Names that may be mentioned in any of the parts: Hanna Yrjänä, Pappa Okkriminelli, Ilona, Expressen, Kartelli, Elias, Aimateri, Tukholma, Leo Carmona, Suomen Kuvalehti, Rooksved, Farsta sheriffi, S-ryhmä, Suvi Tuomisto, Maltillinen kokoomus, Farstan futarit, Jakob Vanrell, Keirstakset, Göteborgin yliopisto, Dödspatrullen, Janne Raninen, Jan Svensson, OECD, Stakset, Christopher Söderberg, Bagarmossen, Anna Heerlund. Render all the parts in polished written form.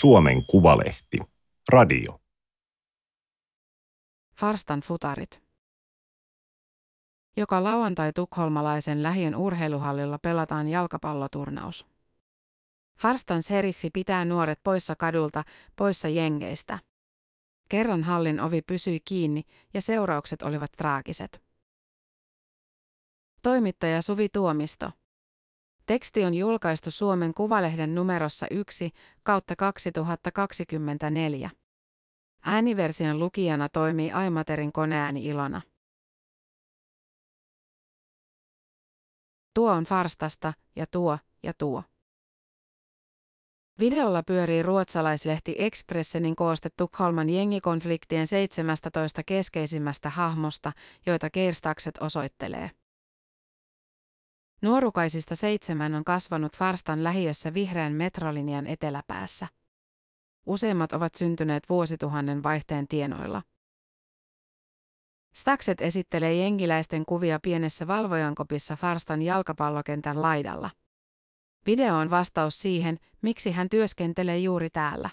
Suomen Kuvalehti. Radio. Farstan futarit. Joka lauantai tukholmalaisen lähiön urheiluhallilla pelataan jalkapalloturnaus. Farstan seriffi pitää nuoret poissa kadulta, poissa jengeistä. Kerran hallin ovi pysyi kiinni ja seuraukset olivat traagiset. Toimittaja Suvi Tuomisto. Teksti on julkaistu Suomen Kuvalehden numerossa 1/2024. Ääniversion lukijana toimii Aimaterin koneääni Ilona. Tuo on Farstasta ja tuo. Videolla pyörii ruotsalaislehti Expressenin kooste Tukholman jengikonfliktien 17 keskeisimmästä hahmosta, joita Keirstakset osoittelee. Nuorukaisista 7 on kasvanut Farstan lähiössä vihreän metrolinjan eteläpäässä. Useimmat ovat syntyneet vuosituhannen vaihteen tienoilla. Stakset esittelee jengiläisten kuvia pienessä valvojankopissa Farstan jalkapallokentän laidalla. Video on vastaus siihen, miksi hän työskentelee juuri täällä.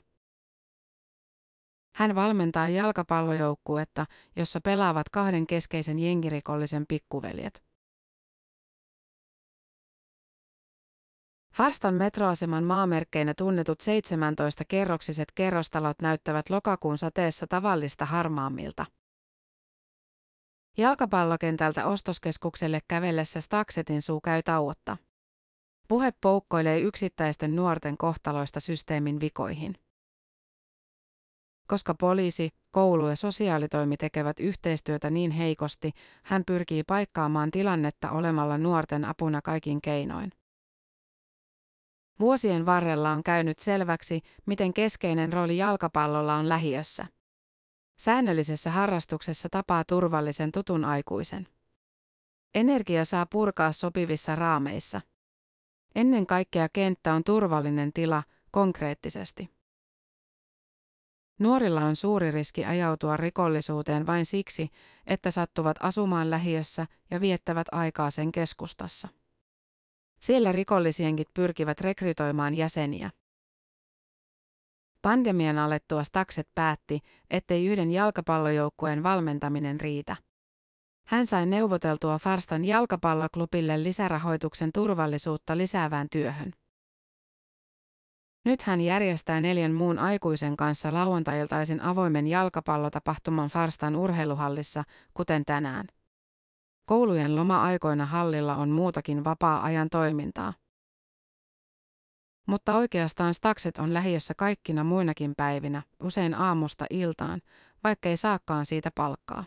Hän valmentaa jalkapallojoukkuetta, jossa pelaavat 2 keskeisen jengirikollisen pikkuveljet. Farstan metroaseman maamerkkeinä tunnetut 17-kerroksiset kerrostalot näyttävät lokakuun sateessa tavallista harmaammilta. Jalkapallokentältä ostoskeskukselle kävellessä Staksetin suu käy tauotta. Puhe poukkoilee yksittäisten nuorten kohtaloista systeemin vikoihin. Koska poliisi, koulu ja sosiaalitoimi tekevät yhteistyötä niin heikosti, hän pyrkii paikkaamaan tilannetta olemalla nuorten apuna kaikin keinoin. Vuosien varrella on käynyt selväksi, miten keskeinen rooli jalkapallolla on lähiössä. Säännöllisessä harrastuksessa tapaa turvallisen tutun aikuisen. Energia saa purkaa sopivissa raameissa. Ennen kaikkea kenttä on turvallinen tila, konkreettisesti. Nuorilla on suuri riski ajautua rikollisuuteen vain siksi, että sattuvat asumaan lähiössä ja viettävät aikaa sen keskustassa. Siellä rikollisienkin pyrkivät rekrytoimaan jäseniä. Pandemian alettua Stakset päätti, ettei yhden jalkapallojoukkueen valmentaminen riitä. Hän sai neuvoteltua Farstan jalkapalloklubille lisärahoituksen turvallisuutta lisäävään työhön. Nyt hän järjestää 4 muun aikuisen kanssa lauantai-iltaisin avoimen jalkapallotapahtuman Farstan urheiluhallissa, kuten tänään. Koulujen loma-aikoina hallilla on muutakin vapaa-ajan toimintaa. Mutta oikeastaan Stakset on lähiössä kaikkina muinakin päivinä, usein aamusta iltaan, vaikkei saakaan siitä palkkaa.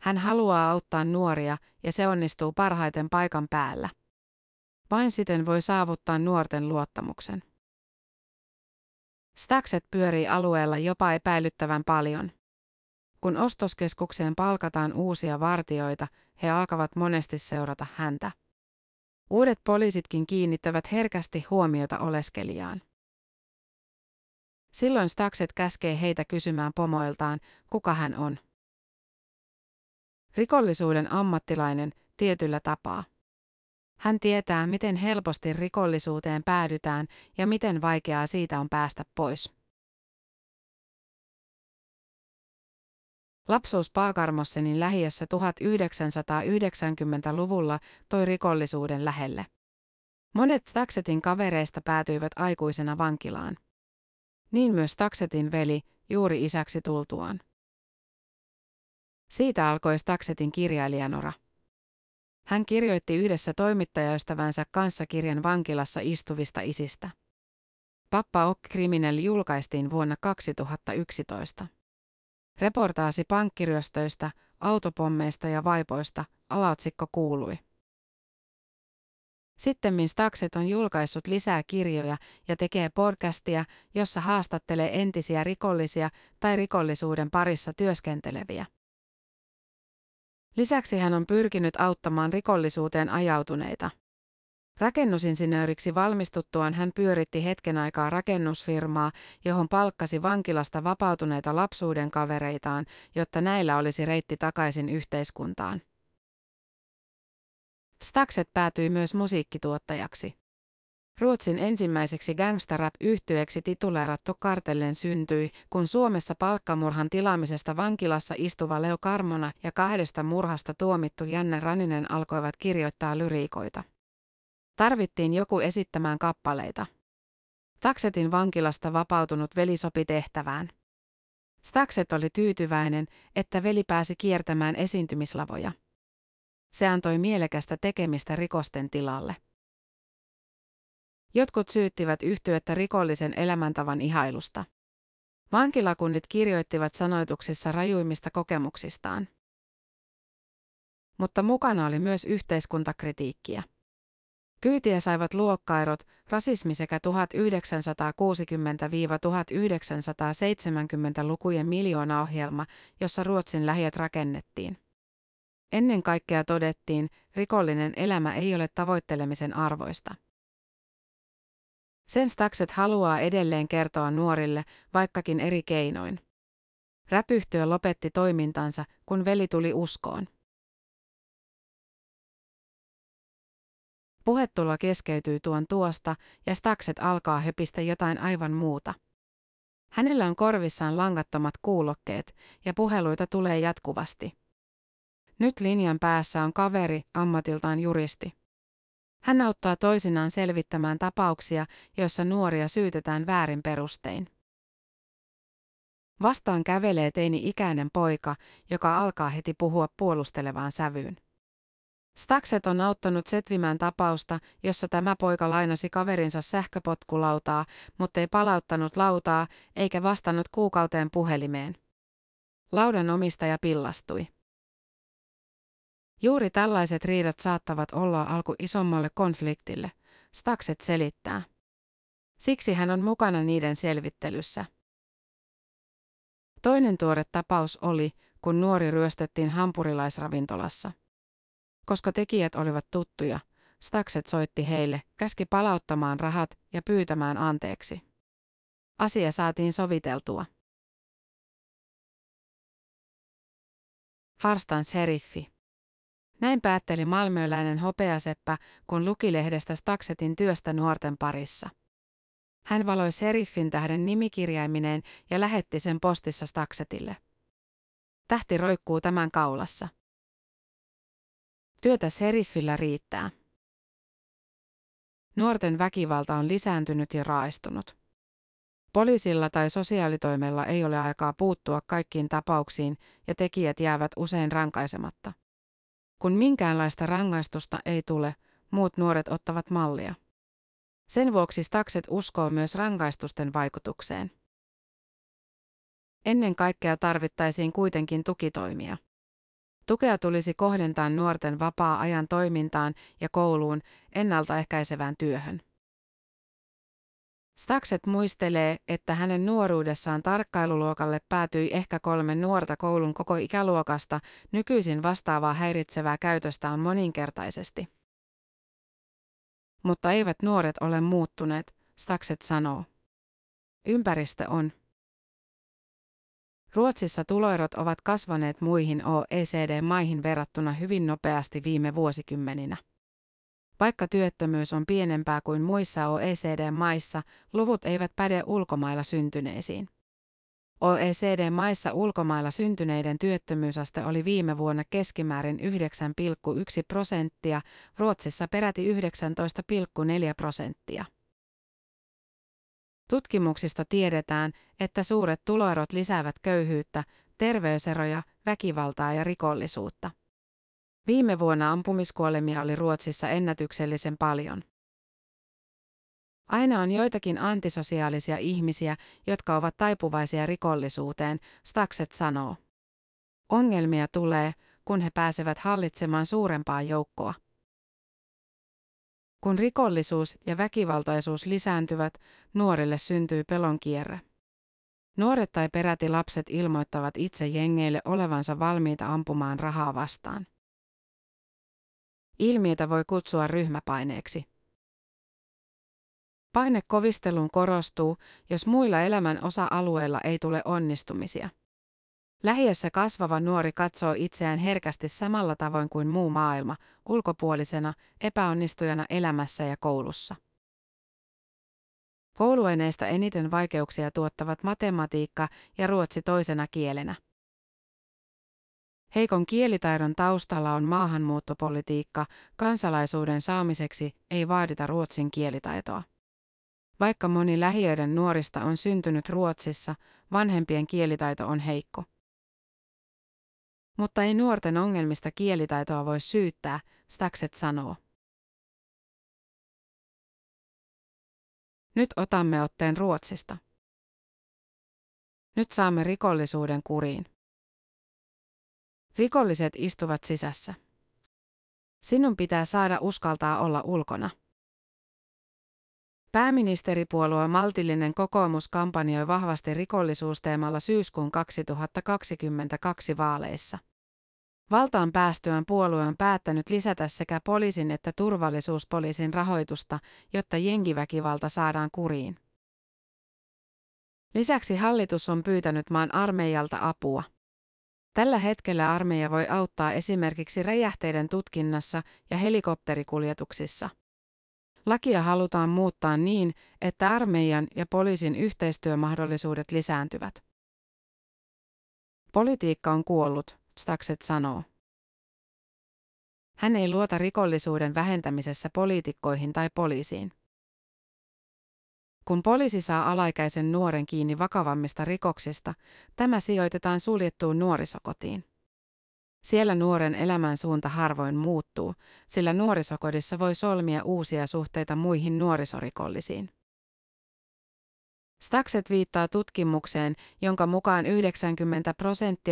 Hän haluaa auttaa nuoria ja se onnistuu parhaiten paikan päällä. Vain siten voi saavuttaa nuorten luottamuksen. Stakset pyörii alueella jopa epäilyttävän paljon. Kun ostoskeskukseen palkataan uusia vartijoita, he alkavat monesti seurata häntä. Uudet poliisitkin kiinnittävät herkästi huomiota oleskelijaan. Silloin Stakset käskee heitä kysymään pomoiltaan, kuka hän on. Rikollisuuden ammattilainen tietyllä tapaa. Hän tietää, miten helposti rikollisuuteen päädytään ja miten vaikeaa siitä on päästä pois. Lapsuus Bagarmossenin lähiössä 1990-luvulla toi rikollisuuden lähelle. Monet Staksetin kavereista päätyivät aikuisena vankilaan. Niin myös Staksetin veli, juuri isäksi tultuaan. Siitä alkoi Staksetin kirjailijanora. Hän kirjoitti yhdessä toimittajaystävänsä kanssa kirjan vankilassa istuvista isistä. Pappa Okkriminelli julkaistiin vuonna 2011. Reportaasi pankkiryöstöistä, autopommeista ja vaipoista, alaotsikko kuului. Sittemmin Stakset on julkaissut lisää kirjoja ja tekee podcastia, jossa haastattelee entisiä rikollisia tai rikollisuuden parissa työskenteleviä. Lisäksi hän on pyrkinyt auttamaan rikollisuuteen ajautuneita. Rakennusinsinööriksi valmistuttuaan hän pyöritti hetken aikaa rakennusfirmaa, johon palkkasi vankilasta vapautuneita lapsuuden kavereitaan, jotta näillä olisi reitti takaisin yhteiskuntaan. Stakset päätyi myös musiikkituottajaksi. Ruotsin ensimmäiseksi gangsterrap-yhtyeeksi tituleerattu Kartellen syntyi, kun Suomessa palkkamurhan tilaamisesta vankilassa istuva Leo Carmona ja 2 murhasta tuomittu Janne Raninen alkoivat kirjoittaa lyriikoita. Tarvittiin joku esittämään kappaleita. Taksetin vankilasta vapautunut veli sopi tehtävään. Stakset oli tyytyväinen, että veli pääsi kiertämään esiintymislavoja. Se antoi mielekästä tekemistä rikosten tilalle. Jotkut syyttivät yhtyettä rikollisen elämäntavan ihailusta. Vankilakunnit kirjoittivat sanoituksissa rajuimmista kokemuksistaan. Mutta mukana oli myös yhteiskuntakritiikkiä. Kyytiä saivat luokkaerot, rasismi sekä 1960–1970-lukujen miljoonaohjelma, jossa Ruotsin lähiöt rakennettiin. Ennen kaikkea todettiin, rikollinen elämä ei ole tavoittelemisen arvoista. Sen Stakset haluaa edelleen kertoa nuorille, vaikkakin eri keinoin. Räpyhtiö lopetti toimintansa, kun veli tuli uskoon. Puhetulla keskeytyy tuon tuosta ja Stakset alkaa höpistä jotain aivan muuta. Hänellä on korvissaan langattomat kuulokkeet ja puheluita tulee jatkuvasti. Nyt linjan päässä on kaveri, ammatiltaan juristi. Hän auttaa toisinaan selvittämään tapauksia, joissa nuoria syytetään väärin perustein. Vastaan kävelee teini-ikäinen poika, joka alkaa heti puhua puolustelevaan sävyyn. Stakset on auttanut setvimään tapausta, jossa tämä poika lainasi kaverinsa sähköpotkulautaa, mutta ei palauttanut lautaa eikä vastannut kuukauteen puhelimeen. Laudan omistaja pillastui. Juuri tällaiset riidat saattavat olla alku isommalle konfliktille, Stakset selittää. Siksi hän on mukana niiden selvittelyssä. Toinen tuore tapaus oli, kun nuori ryöstettiin hampurilaisravintolassa. Koska tekijät olivat tuttuja, Stakset soitti heille, käski palauttamaan rahat ja pyytämään anteeksi. Asia saatiin soviteltua. Farstan seriffi. Näin päätteli malmöläinen hopeaseppä, kun luki lehdestä Staksetin työstä nuorten parissa. Hän valoi seriffin tähden nimikirjaimineen ja lähetti sen postissa Staksetille. Tähti roikkuu tämän kaulassa. Työtä seriffillä riittää. Nuorten väkivalta on lisääntynyt ja raaistunut. Poliisilla tai sosiaalitoimella ei ole aikaa puuttua kaikkiin tapauksiin ja tekijät jäävät usein rankaisematta. Kun minkäänlaista rangaistusta ei tule, muut nuoret ottavat mallia. Sen vuoksi Stakset uskoo myös rangaistusten vaikutukseen. Ennen kaikkea tarvittaisiin kuitenkin tukitoimia. Tukea tulisi kohdentaa nuorten vapaa-ajan toimintaan ja kouluun ennaltaehkäisevään työhön. Stakset muistelee, että hänen nuoruudessaan tarkkailuluokalle päätyi ehkä 3 nuorta koulun koko ikäluokasta, nykyisin vastaavaa häiritsevää käytöstä on moninkertaisesti. Mutta eivät nuoret ole muuttuneet, Stakset sanoo. Ympäristö on. Ruotsissa tuloerot ovat kasvaneet muihin OECD-maihin verrattuna hyvin nopeasti viime vuosikymmeninä. Vaikka työttömyys on pienempää kuin muissa OECD-maissa, luvut eivät päde ulkomailla syntyneisiin. OECD-maissa ulkomailla syntyneiden työttömyysaste oli viime vuonna keskimäärin 9,1%, Ruotsissa peräti 19,4%. Tutkimuksista tiedetään, että suuret tuloerot lisäävät köyhyyttä, terveyseroja, väkivaltaa ja rikollisuutta. Viime vuonna ampumiskuolemia oli Ruotsissa ennätyksellisen paljon. Aina on joitakin antisosiaalisia ihmisiä, jotka ovat taipuvaisia rikollisuuteen, Stakset sanoo. Ongelmia tulee, kun he pääsevät hallitsemaan suurempaa joukkoa. Kun rikollisuus ja väkivaltaisuus lisääntyvät, nuorille syntyy pelon kierre. Nuoret tai peräti lapset ilmoittavat itse jengeille olevansa valmiita ampumaan rahaa vastaan. Ilmiötä voi kutsua ryhmäpaineeksi. Paine kovisteluun korostuu, jos muilla elämän osa-alueilla ei tule onnistumisia. Lähiössä kasvava nuori katsoo itseään herkästi samalla tavoin kuin muu maailma, ulkopuolisena, epäonnistujana elämässä ja koulussa. Kouluaineista eniten vaikeuksia tuottavat matematiikka ja ruotsi toisena kielenä. Heikon kielitaidon taustalla on maahanmuuttopolitiikka, kansalaisuuden saamiseksi ei vaadita ruotsin kielitaitoa. Vaikka moni lähiöiden nuorista on syntynyt Ruotsissa, vanhempien kielitaito on heikko. Mutta ei nuorten ongelmista kielitaitoa voi syyttää, Stakset sanoo. Nyt otamme otteen Ruotsista. Nyt saamme rikollisuuden kuriin. Rikolliset istuvat sisässä. Sinun pitää saada uskaltaa olla ulkona. Pääministeripuolue Maltillinen kokoomus kampanjoi vahvasti rikollisuusteemalla syyskuun 2022 vaaleissa. Valtaan päästyään puolue on päättänyt lisätä sekä poliisin että turvallisuuspoliisin rahoitusta, jotta jengiväkivalta saadaan kuriin. Lisäksi hallitus on pyytänyt maan armeijalta apua. Tällä hetkellä armeija voi auttaa esimerkiksi räjähteiden tutkinnassa ja helikopterikuljetuksissa. Lakia halutaan muuttaa niin, että armeijan ja poliisin yhteistyömahdollisuudet lisääntyvät. Politiikka on kuollut, Stakset sanoo. Hän ei luota rikollisuuden vähentämisessä poliitikkoihin tai poliisiin. Kun poliisi saa alaikäisen nuoren kiinni vakavammista rikoksista, tämä sijoitetaan suljettuun nuorisokotiin. Siellä nuoren elämän suunta harvoin muuttuu, sillä nuorisokodissa voi solmia uusia suhteita muihin nuorisorikollisiin. Stakset viittaa tutkimukseen, jonka mukaan 90%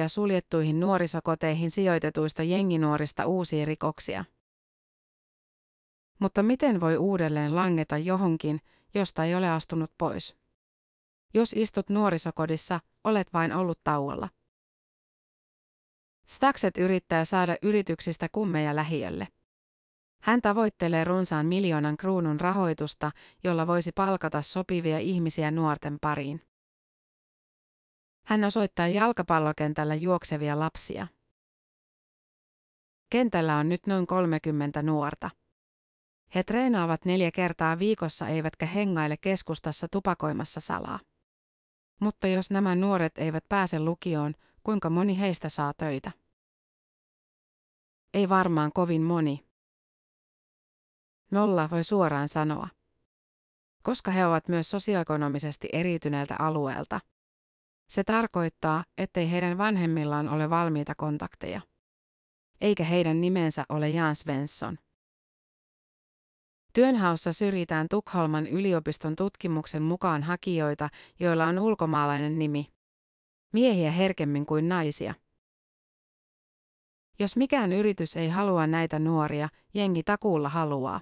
suljettuihin nuorisokoteihin sijoitetuista jenginuorista uusii rikoksia. Mutta miten voi uudelleen langeta johonkin, josta ei ole astunut pois? Jos istut nuorisokodissa, olet vain ollut tauolla. Stakset yrittää saada yrityksistä kummeja lähiölle. Hän tavoittelee runsaan 1 000 000 kruunun rahoitusta, jolla voisi palkata sopivia ihmisiä nuorten pariin. Hän osoittaa jalkapallokentällä juoksevia lapsia. Kentällä on nyt noin 30 nuorta. He treenaavat 4 kertaa viikossa eivätkä hengaile keskustassa tupakoimassa salaa. Mutta jos nämä nuoret eivät pääse lukioon, kuinka moni heistä saa töitä? Ei varmaan kovin moni. 0 voi suoraan sanoa. Koska he ovat myös sosioekonomisesti eriytyneeltä alueelta. Se tarkoittaa, ettei heidän vanhemmillaan ole valmiita kontakteja. Eikä heidän nimensä ole Jan Svensson. Työnhaussa syrjitään Tukholman yliopiston tutkimuksen mukaan hakijoita, joilla on ulkomaalainen nimi. Miehiä herkemmin kuin naisia. Jos mikään yritys ei halua näitä nuoria, jengi takuulla haluaa.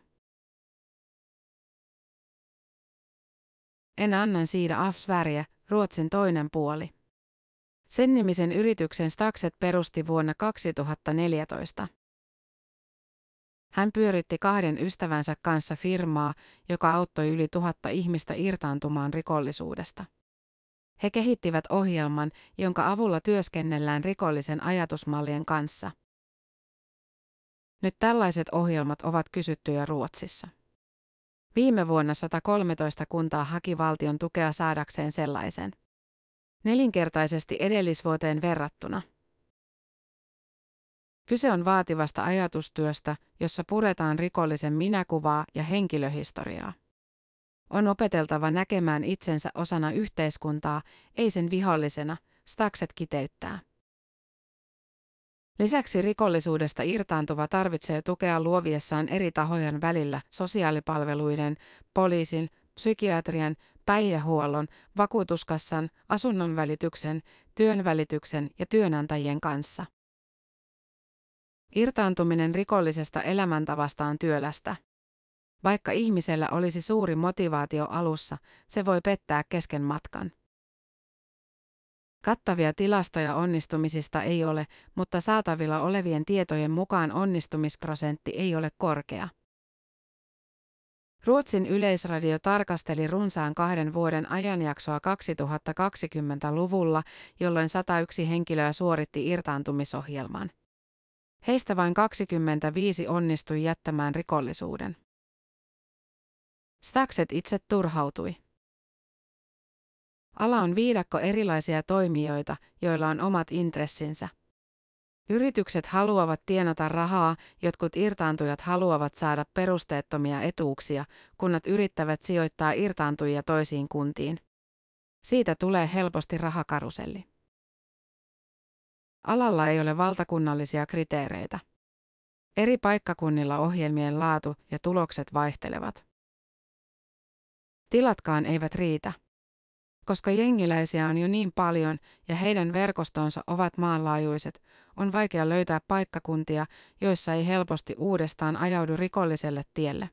En annan siitä av Sverige, Ruotsin toinen puoli. Sen nimisen yrityksen Stakset perusti vuonna 2014. Hän pyöritti 2 ystävänsä kanssa firmaa, joka auttoi yli 1 000 ihmistä irtaantumaan rikollisuudesta. He kehittivät ohjelman, jonka avulla työskennellään rikollisen ajatusmallien kanssa. Nyt tällaiset ohjelmat ovat kysyttyjä Ruotsissa. Viime vuonna 113 kuntaa haki valtion tukea saadakseen sellaisen. 4-kertaisesti edellisvuoteen verrattuna. Kyse on vaativasta ajatustyöstä, jossa puretaan rikollisen minäkuvaa ja henkilöhistoriaa. On opeteltava näkemään itsensä osana yhteiskuntaa, ei sen vihollisena, Stakset kiteyttää. Lisäksi rikollisuudesta irtaantuva tarvitsee tukea luoviessaan eri tahojen välillä sosiaalipalveluiden, poliisin, psykiatrian, päihdehuollon, vakuutuskassan, asunnonvälityksen, työnvälityksen ja työnantajien kanssa. Irtaantuminen rikollisesta elämäntavasta on työlästä. Vaikka ihmisellä olisi suuri motivaatio alussa, se voi pettää kesken matkan. Kattavia tilastoja onnistumisista ei ole, mutta saatavilla olevien tietojen mukaan onnistumisprosentti ei ole korkea. Ruotsin yleisradio tarkasteli runsaan 2 vuoden ajanjaksoa 2020-luvulla, jolloin 101 henkilöä suoritti irtaantumisohjelman. Heistä vain 25 onnistui jättämään rikollisuuden. Stakset itse turhautui. Ala on viidakko erilaisia toimijoita, joilla on omat intressinsä. Yritykset haluavat tienata rahaa, jotkut irtaantujat haluavat saada perusteettomia etuuksia, kunnat yrittävät sijoittaa irtaantujia toisiin kuntiin. Siitä tulee helposti rahakaruselli. Alalla ei ole valtakunnallisia kriteereitä. Eri paikkakunnilla ohjelmien laatu ja tulokset vaihtelevat. Tilatkaan eivät riitä. Koska jengiläisiä on jo niin paljon ja heidän verkostonsa ovat maanlaajuiset, on vaikea löytää paikkakuntia, joissa ei helposti uudestaan ajaudu rikolliselle tielle.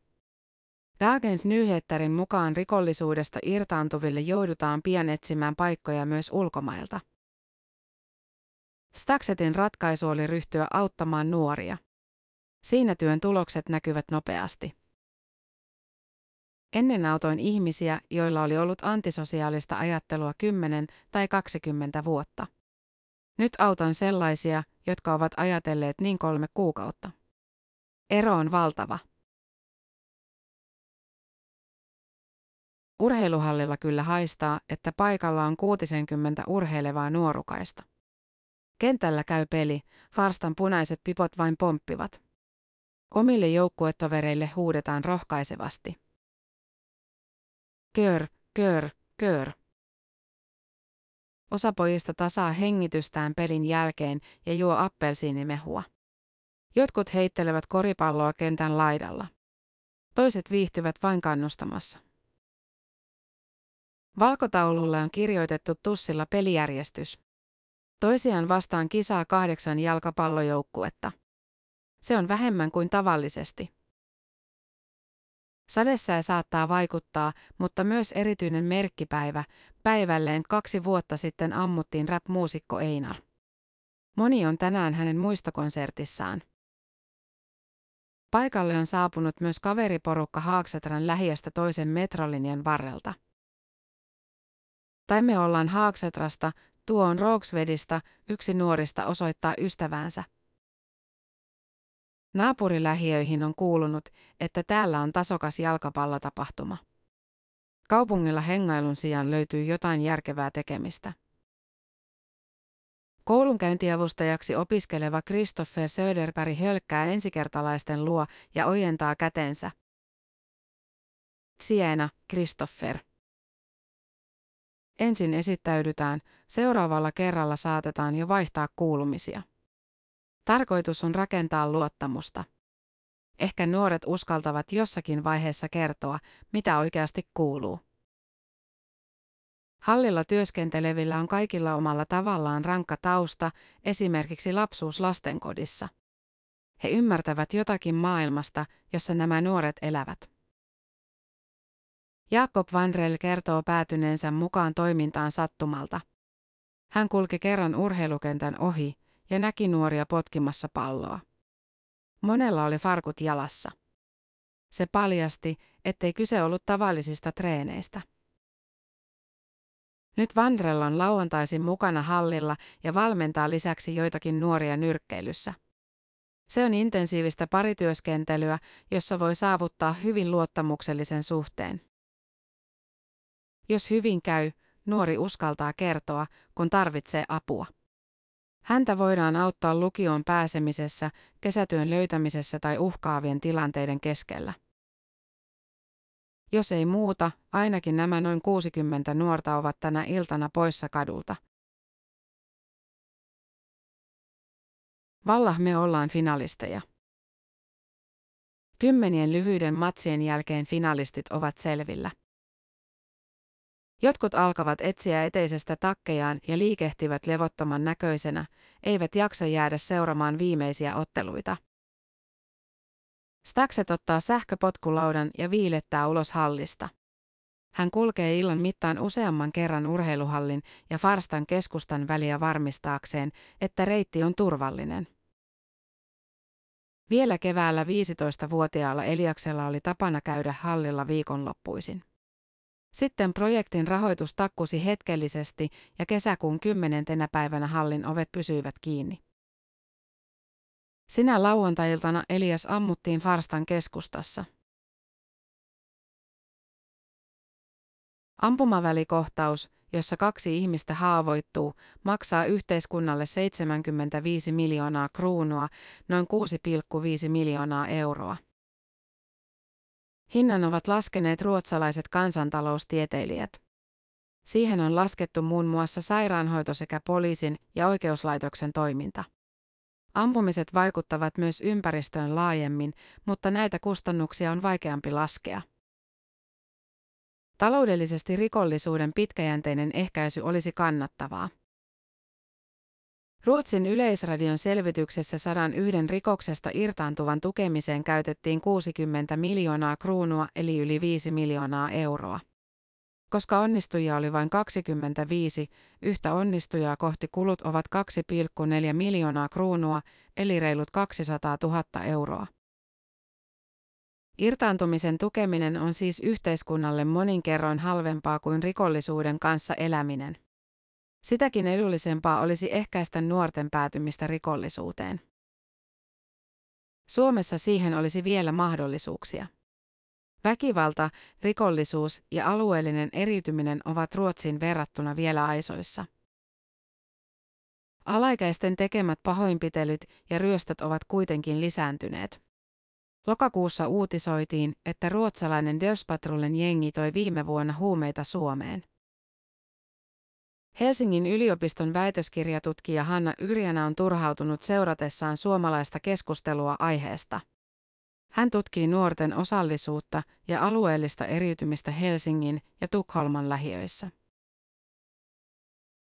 Dagens Nyheterin mukaan rikollisuudesta irtaantuville joudutaan pian etsimään paikkoja myös ulkomailta. Staksetin ratkaisu oli ryhtyä auttamaan nuoria. Siinä työn tulokset näkyvät nopeasti. Ennen autoin ihmisiä, joilla oli ollut antisosiaalista ajattelua 10 tai 20 vuotta. Nyt autan sellaisia, jotka ovat ajatelleet niin 3 kuukautta. Ero on valtava. Urheiluhallilla kyllä haistaa, että paikalla on 60 urheilevaa nuorukaista. Kentällä käy peli, Farstan punaiset pipot vain pomppivat. Omille joukkuetovereille huudetaan rohkaisevasti. Kör, kör, kör. Osa pojista tasaa hengitystään pelin jälkeen ja juo appelsiinimehua. Jotkut heittelevät koripalloa kentän laidalla. Toiset viihtyvät vain kannustamassa. Valkotaululle on kirjoitettu tussilla pelijärjestys. Toisiaan vastaan kisaa 8 jalkapallojoukkuetta. Se on vähemmän kuin tavallisesti. Sadesää saattaa vaikuttaa, mutta myös erityinen merkkipäivä. Päivälleen 2 vuotta sitten ammuttiin rap-muusikko Einar. Moni on tänään hänen muistokonsertissaan. Paikalle on saapunut myös kaveriporukka Hagsäträn lähiöstä toisen metrolinjan varrelta. Tai me ollaan Hagsätrasta, tuo on Rooksvedista, yksi nuorista osoittaa ystäväänsä. Naapurilähiöihin on kuulunut, että täällä on tasokas jalkapallotapahtuma. Kaupungilla hengailun sijaan löytyy jotain järkevää tekemistä. Koulunkäyntiavustajaksi opiskeleva Christopher Söderberg hölkkää ensikertalaisten luo ja ojentaa kätensä. Siena, Christopher. Ensin esittäydytään, seuraavalla kerralla saatetaan jo vaihtaa kuulumisia. Tarkoitus on rakentaa luottamusta. Ehkä nuoret uskaltavat jossakin vaiheessa kertoa, mitä oikeasti kuuluu. Hallilla työskentelevillä on kaikilla omalla tavallaan rankka tausta, esimerkiksi lapsuus lastenkodissa. He ymmärtävät jotakin maailmasta, jossa nämä nuoret elävät. Jakob Vanrell kertoo päätyneensä mukaan toimintaan sattumalta. Hän kulki kerran urheilukentän ohi ja näki nuoria potkimassa palloa. Monella oli farkut jalassa. Se paljasti, ettei kyse ollut tavallisista treeneistä. Nyt Vanrell on lauantaisin mukana hallilla ja valmentaa lisäksi joitakin nuoria nyrkkeilyssä. Se on intensiivistä parityöskentelyä, jossa voi saavuttaa hyvin luottamuksellisen suhteen. Jos hyvin käy, nuori uskaltaa kertoa, kun tarvitsee apua. Häntä voidaan auttaa lukioon pääsemisessä, kesätyön löytämisessä tai uhkaavien tilanteiden keskellä. Jos ei muuta, ainakin nämä noin 60 nuorta ovat tänä iltana poissa kadulta. Vallah, me ollaan finalisteja. 10 lyhyiden matsien jälkeen finalistit ovat selvillä. Jotkut alkavat etsiä eteisestä takkejaan ja liikehtivät levottoman näköisenä, eivät jaksa jäädä seuraamaan viimeisiä otteluita. Stakset ottaa sähköpotkulaudan ja viilettää ulos hallista. Hän kulkee illan mittaan useamman kerran urheiluhallin ja Farstan keskustan väliä varmistaakseen, että reitti on turvallinen. Vielä keväällä 15-vuotiaalla Eliaksella oli tapana käydä hallilla viikonloppuisin. Sitten projektin rahoitus takkusi hetkellisesti ja kesäkuun 10. päivänä hallin ovet pysyivät kiinni. Sinä lauantai-iltana Elias ammuttiin Farstan keskustassa. Ampumavälikohtaus, jossa kaksi ihmistä haavoittuu, maksaa yhteiskunnalle 75 miljoonaa kruunua, noin 6,5 miljoonaa euroa. Hinnan ovat laskeneet ruotsalaiset kansantaloustieteilijät. Siihen on laskettu muun muassa sairaanhoito sekä poliisin ja oikeuslaitoksen toiminta. Ampumiset vaikuttavat myös ympäristöön laajemmin, mutta näitä kustannuksia on vaikeampi laskea. Taloudellisesti rikollisuuden pitkäjänteinen ehkäisy olisi kannattavaa. Ruotsin yleisradion selvityksessä 101 rikoksesta irtaantuvan tukemiseen käytettiin 60 miljoonaa kruunua eli yli 5 miljoonaa euroa. Koska onnistujia oli vain 25, yhtä onnistujaa kohti kulut ovat 2,4 miljoonaa kruunua eli reilut 200 000 euroa. Irtaantumisen tukeminen on siis yhteiskunnalle monin kerroin halvempaa kuin rikollisuuden kanssa eläminen. Sitäkin edullisempaa olisi ehkäistä nuorten päätymistä rikollisuuteen. Suomessa siihen olisi vielä mahdollisuuksia. Väkivalta, rikollisuus ja alueellinen eriytyminen ovat Ruotsiin verrattuna vielä aisoissa. Alaikäisten tekemät pahoinpitelyt ja ryöstöt ovat kuitenkin lisääntyneet. Lokakuussa uutisoitiin, että ruotsalainen Dödspatrullen jengi toi viime vuonna huumeita Suomeen. Helsingin yliopiston väitöskirjatutkija Hanna Yrjänä on turhautunut seuratessaan suomalaista keskustelua aiheesta. Hän tutkii nuorten osallisuutta ja alueellista eriytymistä Helsingin ja Tukholman lähiöissä.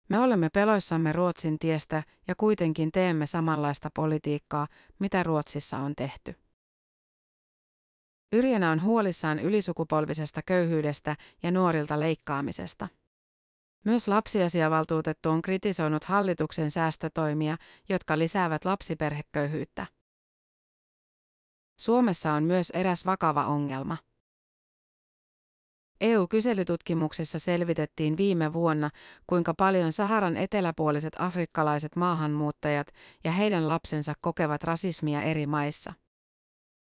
Me olemme peloissamme Ruotsin tiestä ja kuitenkin teemme samanlaista politiikkaa, mitä Ruotsissa on tehty. Yrjänä on huolissaan ylisukupolvisesta köyhyydestä ja nuorilta leikkaamisesta. Myös lapsiasiavaltuutettu on kritisoinut hallituksen säästötoimia, jotka lisäävät lapsiperheköyhyyttä. Suomessa on myös eräs vakava ongelma. EU-kyselytutkimuksessa selvitettiin viime vuonna, kuinka paljon Saharan eteläpuoliset afrikkalaiset maahanmuuttajat ja heidän lapsensa kokevat rasismia eri maissa.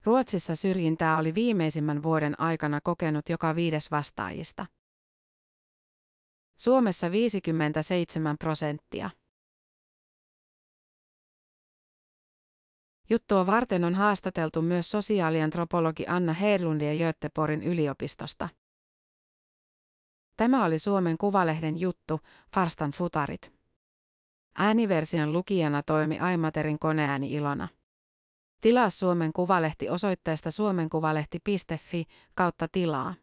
Ruotsissa syrjintää oli viimeisimmän vuoden aikana kokenut joka viides vastaajista. Suomessa 57%. Juttua varten on haastateltu myös sosiaaliantropologi Anna Heerlundia Göteborgin yliopistosta. Tämä oli Suomen Kuvalehden juttu, Farstan futarit. Ääniversion lukijana toimi Aimaterin koneääni Ilona. Tilaa Suomen Kuvalehti osoitteesta suomenkuvalehti.fi/tilaa.